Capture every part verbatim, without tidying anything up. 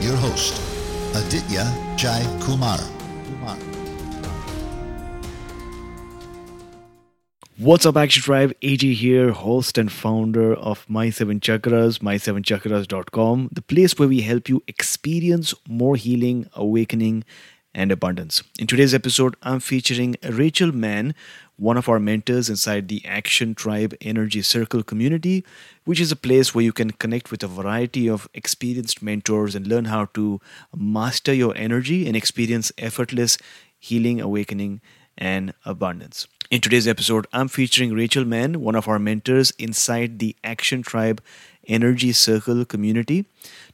your host, Aditya Jai Kumar. What's up, Action Tribe? A J here, host and founder of My seven Chakras, my seven chakras dot com, the place where we help you experience more healing, awakening, and abundance. In today's episode, I'm featuring Rachel Mann, one of our mentors inside the Action Tribe Energy Circle community, which is a place where you can connect with a variety of experienced mentors and learn how to master your energy and experience effortless healing, awakening, and abundance. In today's episode, I'm featuring Rachel Mann, one of our mentors inside the Action Tribe Energy Circle community.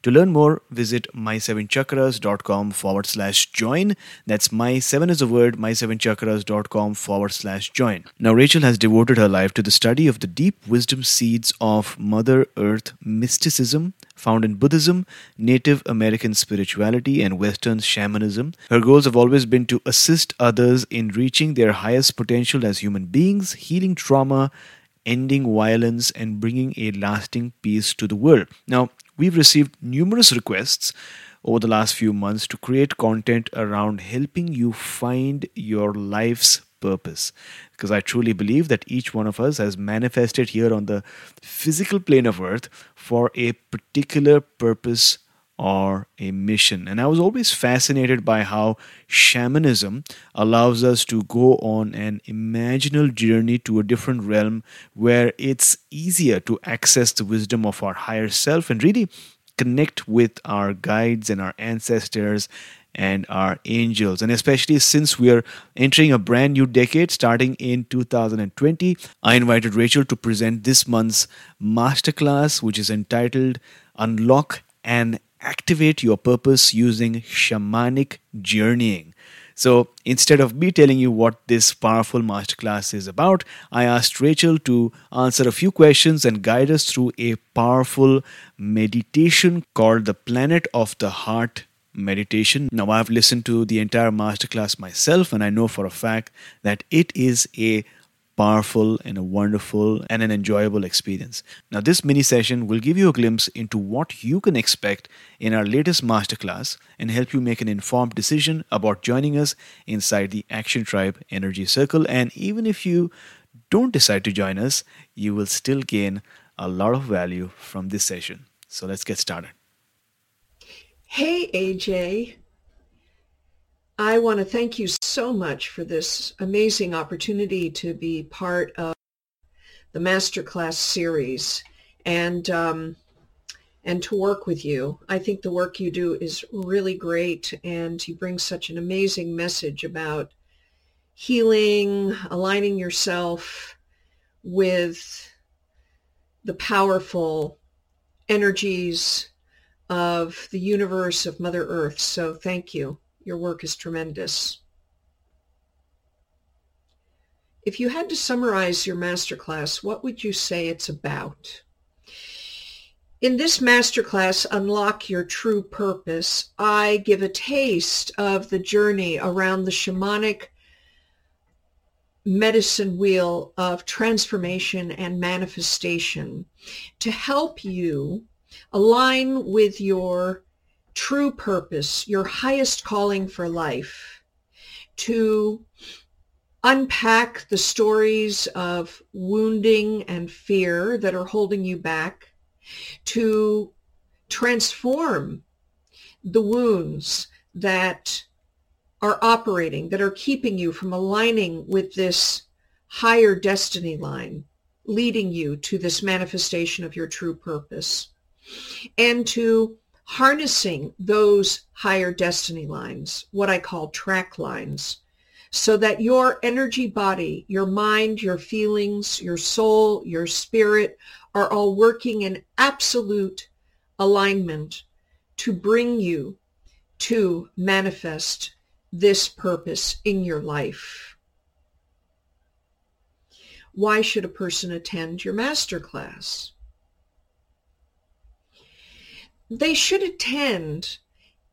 To learn more, visit my seven chakras dot com forward slash join. That's my seven is a word, my seven chakras dot com forward slash join. Now, Rachel has devoted her life to the study of the deep wisdom seeds of Mother Earth mysticism found in Buddhism, Native American spirituality, and Western shamanism. Her goals have always been to assist others in reaching their highest potential as human beings, healing trauma, ending violence, and bringing a lasting peace to the world. Now, we've received numerous requests over the last few months to create content around helping you find your life's purpose, because I truly believe that each one of us has manifested here on the physical plane of Earth for a particular purpose or a mission. And I was always fascinated by how shamanism allows us to go on an imaginal journey to a different realm where it's easier to access the wisdom of our higher self and really connect with our guides and our ancestors and our angels. And especially since we are entering a brand new decade starting in two thousand twenty, I invited Rachel to present this month's masterclass, which is entitled Unlock and Activate Your Purpose Using Shamanic Journeying. So instead of me telling you what this powerful masterclass is about, I asked Rachel to answer a few questions and guide us through a powerful meditation called the Planet of the Heart meditation. Now, I've listened to the entire masterclass myself, and I know for a fact that it is a powerful and a wonderful and an enjoyable experience. Now, this mini session will give you a glimpse into what you can expect in our latest masterclass and help you make an informed decision about joining us inside the Action Tribe Energy Circle. And even if you don't decide to join us, you will still gain a lot of value from this session. So let's get started. Hey, A J. I want to thank you so much for this amazing opportunity to be part of the Masterclass series. And um, and to work with you. I think the work you do is really great, and you bring such an amazing message about healing, aligning yourself with the powerful energies of the universe, of Mother Earth. So thank you. Your work is tremendous. If you had to summarize your masterclass, what would you say it's about? In this masterclass, Unlock Your True Purpose, I give a taste of the journey around the shamanic medicine wheel of transformation and manifestation to help you align with your true purpose, your highest calling for life, to unpack the stories of wounding and fear that are holding you back, to transform the wounds that are operating, that are keeping you from aligning with this higher destiny line, leading you to this manifestation of your true purpose, and to harnessing those higher destiny lines, what I call track lines, so that your energy body, your mind, your feelings, your soul, your spirit are all working in absolute alignment to bring you to manifest this purpose in your life. Why should a person attend your masterclass? They should attend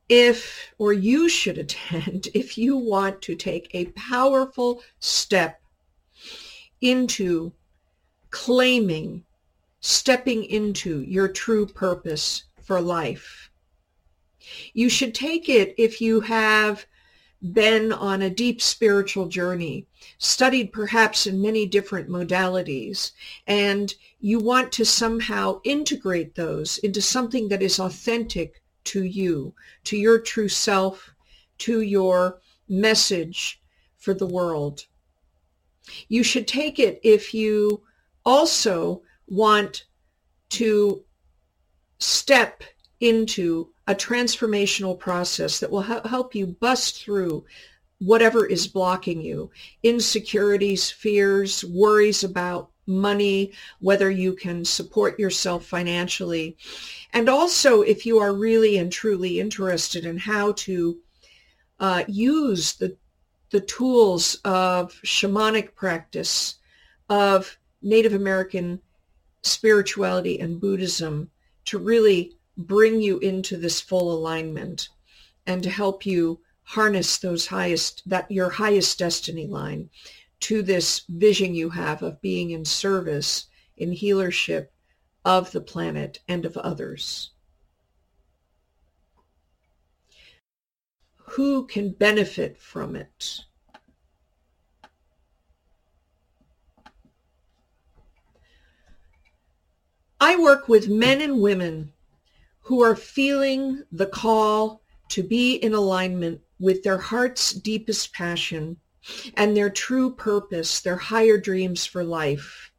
if, or you should attend, if you want to take a powerful step into claiming, stepping into your true purpose for life. You should take it if you have been on a deep spiritual journey, studied perhaps in many different modalities, and you want to somehow integrate those into something that is authentic to you, to your true self, to your message for the world. You should take it if you also want to step into a transformational process that will help you bust through whatever is blocking you, insecurities, fears, worries about money, whether you can support yourself financially. And also, if you are really and truly interested in how to uh, use the, the tools of shamanic practice, of Native American spirituality and Buddhism to really bring you into this full alignment and to help you harness those highest, that your highest destiny line to this vision you have of being in service, in healership of the planet and of others. Who can benefit from it? I work with men and women who are feeling the call to be in alignment with their heart's deepest passion and their true purpose, their higher dreams for life,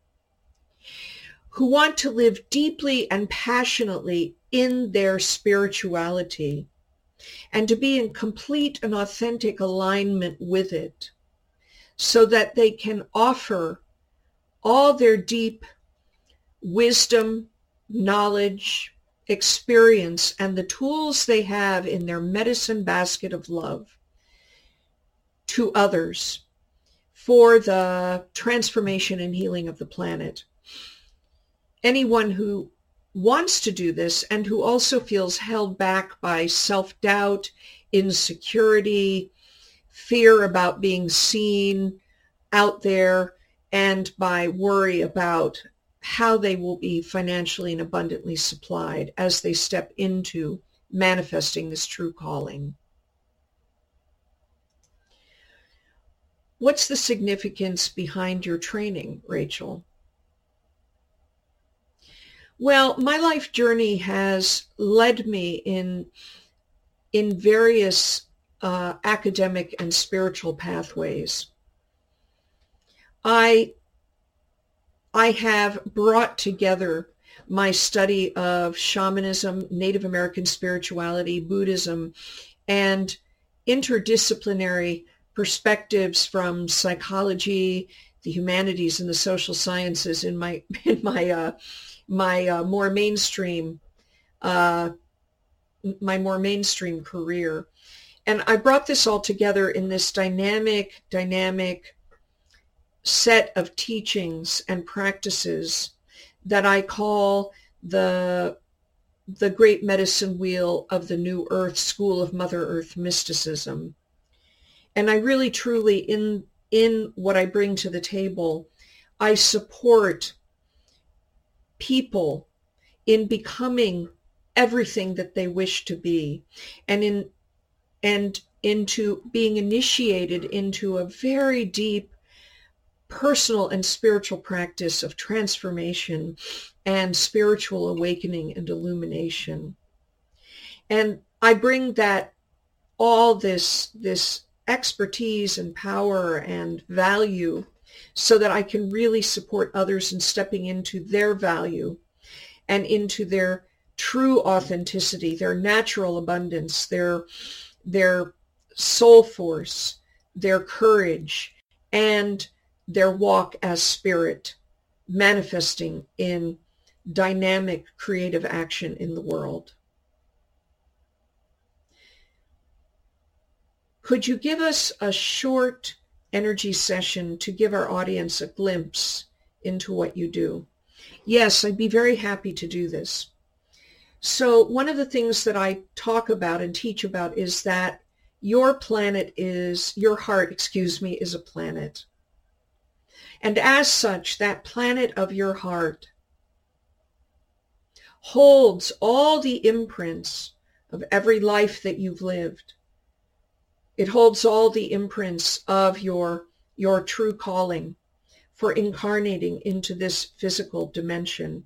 who want to live deeply and passionately in their spirituality and to be in complete and authentic alignment with it so that they can offer all their deep wisdom, knowledge, experience, and the tools they have in their medicine basket of love to others for the transformation and healing of the planet. Anyone who wants to do this and who also feels held back by self-doubt, insecurity, fear about being seen out there, and by worry about how they will be financially and abundantly supplied as they step into manifesting this true calling. What's the significance behind your training, Rachel? Well, my life journey has led me in, in various uh, academic and spiritual pathways. I I have brought together my study of shamanism, Native American spirituality, Buddhism, and interdisciplinary perspectives from psychology, the humanities, and the social sciences in my in my uh, my uh, more mainstream uh, my more mainstream career. And I brought this all together in this dynamic, dynamic set of teachings and practices that I call the the Great Medicine Wheel of the New Earth School of Mother Earth Mysticism. And I really, truly, in in what I bring to the table, I support people in becoming everything that they wish to be, and in and into being initiated into a very deep personal and spiritual practice of transformation and spiritual awakening and illumination. And I bring that, all this, this expertise and power and value, so that I can really support others in stepping into their value and into their true authenticity, their natural abundance, their their soul force, their courage, and their walk as spirit, manifesting in dynamic creative action in the world. Could you give us a short energy session to give our audience a glimpse into what you do? Yes, I'd be very happy to do this. So one of the things that I talk about and teach about is that your planet is, your heart, excuse me, is a planet. And as such, that planet of your heart holds all the imprints of every life that you've lived. It holds all the imprints of your, your true calling for incarnating into this physical dimension.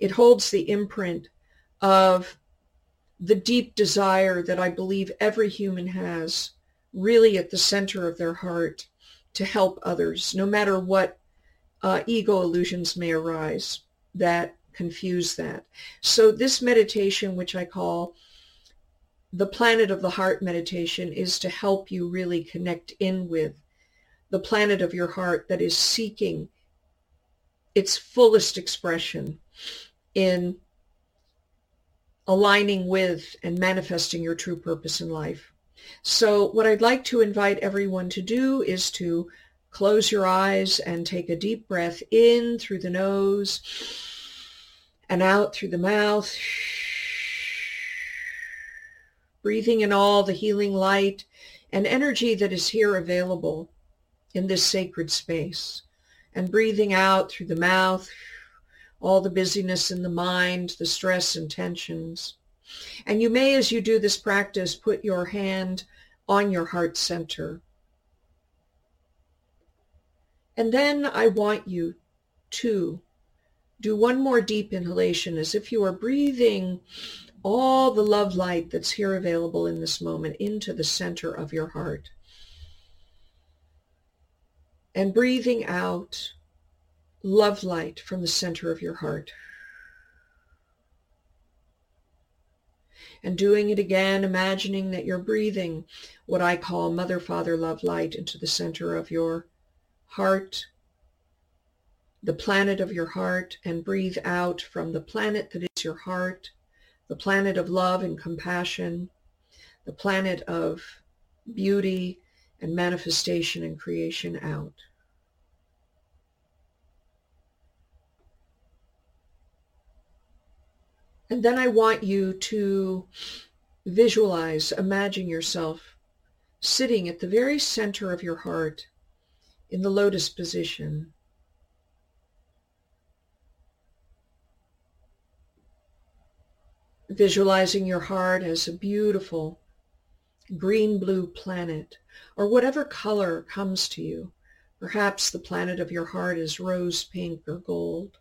It holds the imprint of the deep desire that I believe every human has, really at the center of their heart, to help others, no matter what uh, ego illusions may arise that confuse that. So this meditation, which I call the Planet of the Heart meditation, is to help you really connect in with the planet of your heart that is seeking its fullest expression in aligning with and manifesting your true purpose in life. So what I'd like to invite everyone to do is to close your eyes and take a deep breath in through the nose and out through the mouth, breathing in all the healing light and energy that is here available in this sacred space, and breathing out through the mouth all the busyness in the mind, the stress and tensions. And you may, as you do this practice, put your hand on your heart center. And then I want you to do one more deep inhalation, as if you are breathing all the love light that's here available in this moment into the center of your heart. And breathing out love light from the center of your heart. And doing it again, imagining that you're breathing what I call Mother, Father, Love Light into the center of your heart, the planet of your heart, and breathe out from the planet that is your heart, the planet of love and compassion, the planet of beauty and manifestation and creation out. And then I want you to visualize, imagine yourself sitting at the very center of your heart in the lotus position. Visualizing your heart as a beautiful green-blue planet, or whatever color comes to you. Perhaps the planet of your heart is rose pink or gold.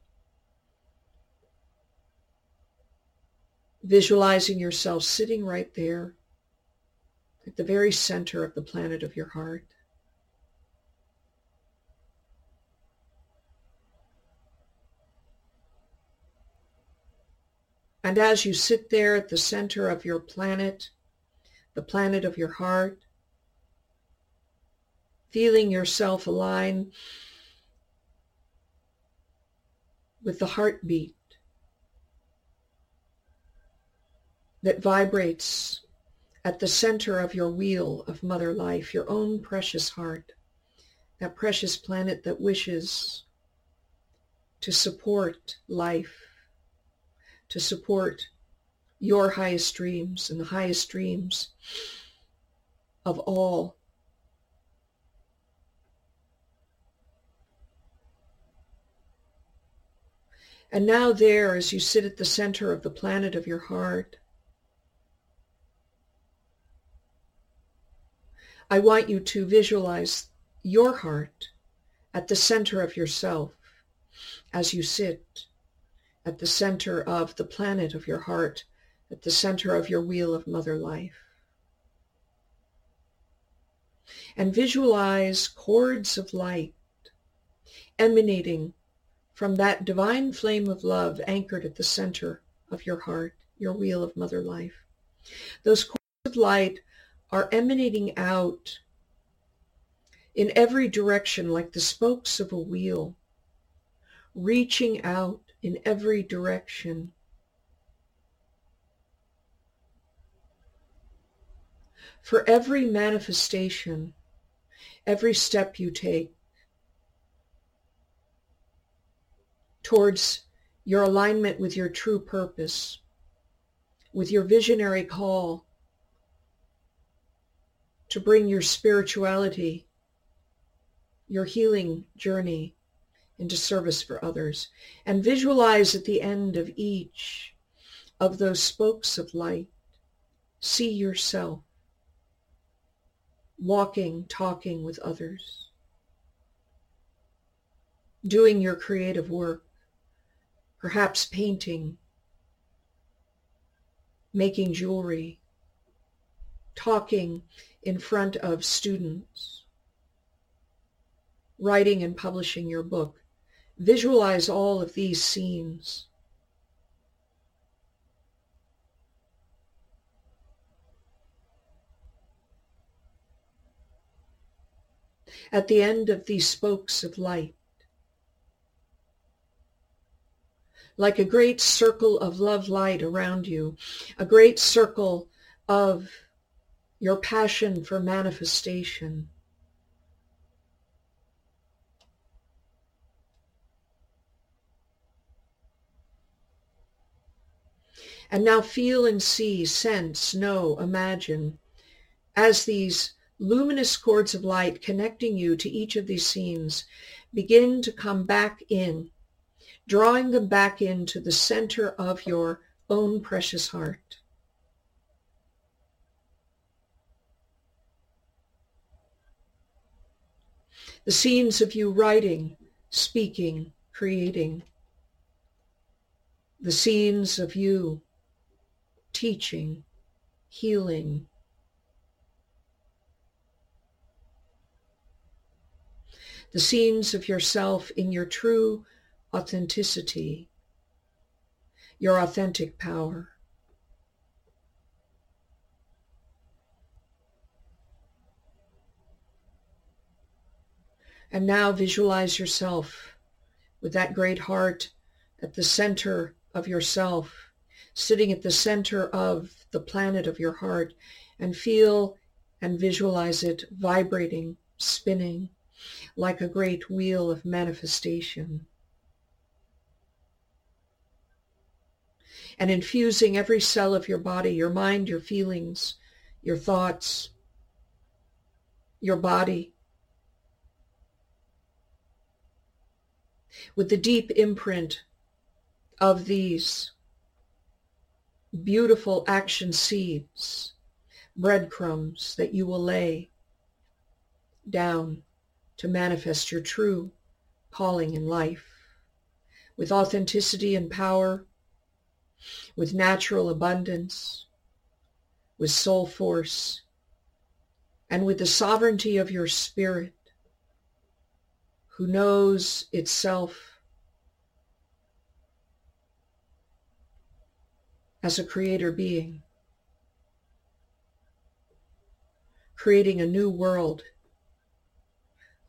Visualizing yourself sitting right there at the very center of the planet of your heart. And as you sit there at the center of your planet, the planet of your heart, feeling yourself align with the heartbeat that vibrates at the center of your wheel of Mother Life, your own precious heart, that precious planet that wishes to support life, to support your highest dreams and the highest dreams of all. And now there, as you sit at the center of the planet of your heart, I want you to visualize your heart at the center of yourself as you sit at the center of the planet of your heart, at the center of your wheel of Mother Life. And visualize cords of light emanating from that divine flame of love anchored at the center of your heart, your wheel of Mother Life. Those cords of light are emanating out in every direction like the spokes of a wheel, reaching out in every direction, for every manifestation, every step you take towards your alignment with your true purpose, with your visionary call to bring your spirituality, your healing journey into service for others. And visualize at the end of each of those spokes of light, see yourself walking, talking with others, doing your creative work, perhaps painting, making jewelry, talking in front of students, writing and publishing your book. Visualize all of these scenes. At the end of these spokes of light, like a great circle of love light around you, a great circle of your passion for manifestation, and now feel and see, sense, know, imagine, as these luminous cords of light connecting you to each of these scenes begin to come back in, drawing them back into the center of your own precious heart. The scenes of you writing, speaking, creating. The scenes of you teaching, healing. The scenes of yourself in your true authenticity, your authentic power. And now visualize yourself with that great heart at the center of yourself, sitting at the center of the planet of your heart, and feel and visualize it vibrating, spinning like a great wheel of manifestation, and infusing every cell of your body, your mind, your feelings, your thoughts, your body, with the deep imprint of these beautiful action seeds, breadcrumbs that you will lay down to manifest your true calling in life, with authenticity and power, with natural abundance, with soul force, and with the sovereignty of your spirit, who knows itself as a creator being, creating a new world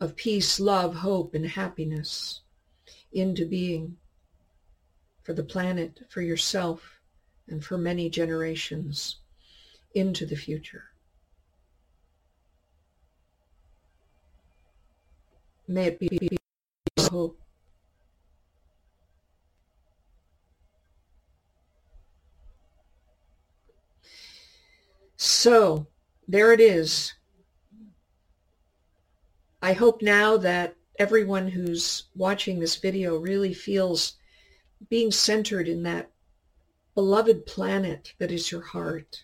of peace, love, hope, and happiness into being for the planet, for yourself, and for many generations into the future. May it be so. So, there it is. I hope now that everyone who's watching this video really feels being centered in that beloved planet that is your heart.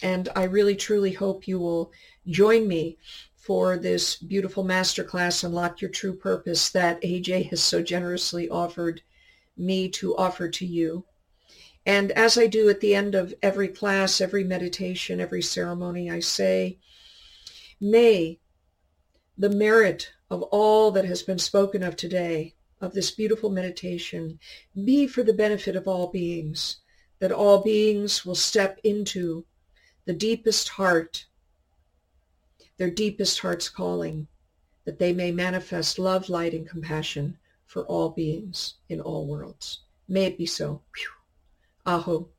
And I really, truly hope you will join me for this beautiful masterclass, Unlock Your True Purpose, that A J has so generously offered me to offer to you. And as I do at the end of every class, every meditation, every ceremony, I say, may the merit of all that has been spoken of today, of this beautiful meditation, be for the benefit of all beings, that all beings will step into the deepest heart, their deepest heart's calling, that they may manifest love, light, and compassion for all beings in all worlds. May it be so. Aho.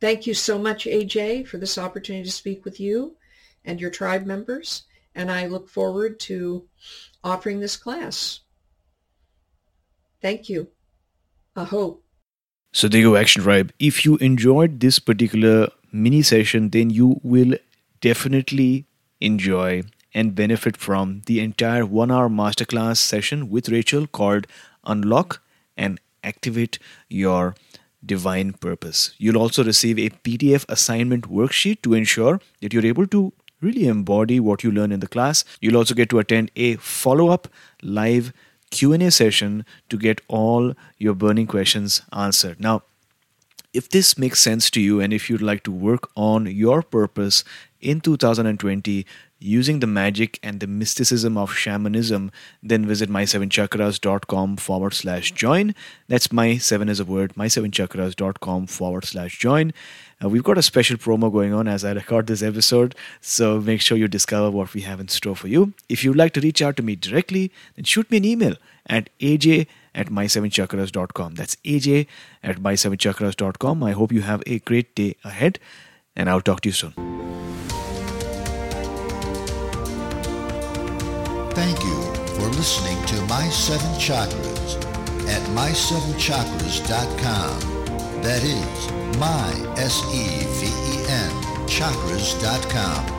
Thank you so much, A J, for this opportunity to speak with you and your tribe members, and I look forward to offering this class. Thank you. Aho. So there you go, Action Tribe. If you enjoyed this particular mini session, then you will definitely enjoy and benefit from the entire one-hour masterclass session with Rachel called Unlock and Activate Your Divine Purpose. You'll also receive a P D F assignment worksheet to ensure that you're able to really embody what you learn in the class. You'll also get to attend a follow-up live Q and A session to get all your burning questions answered. Now, if this makes sense to you and if you'd like to work on your purpose in two thousand twenty using the magic and the mysticism of shamanism, then visit my seven chakras dot com forward slash join. That's my seven as a word, my seven chakras dot com forward slash join. Uh, we've got a special promo going on as I record this episode, so make sure you discover what we have in store for you. If you'd like to reach out to me directly, then shoot me an email at a j at my seven chakras dot com. That's a j at my seven chakras dot com. I hope you have a great day ahead, and I'll talk to you soon. Thank you for listening to My seven Chakras at my seven chakras dot com. That is my, S E V E N, chakras dot com.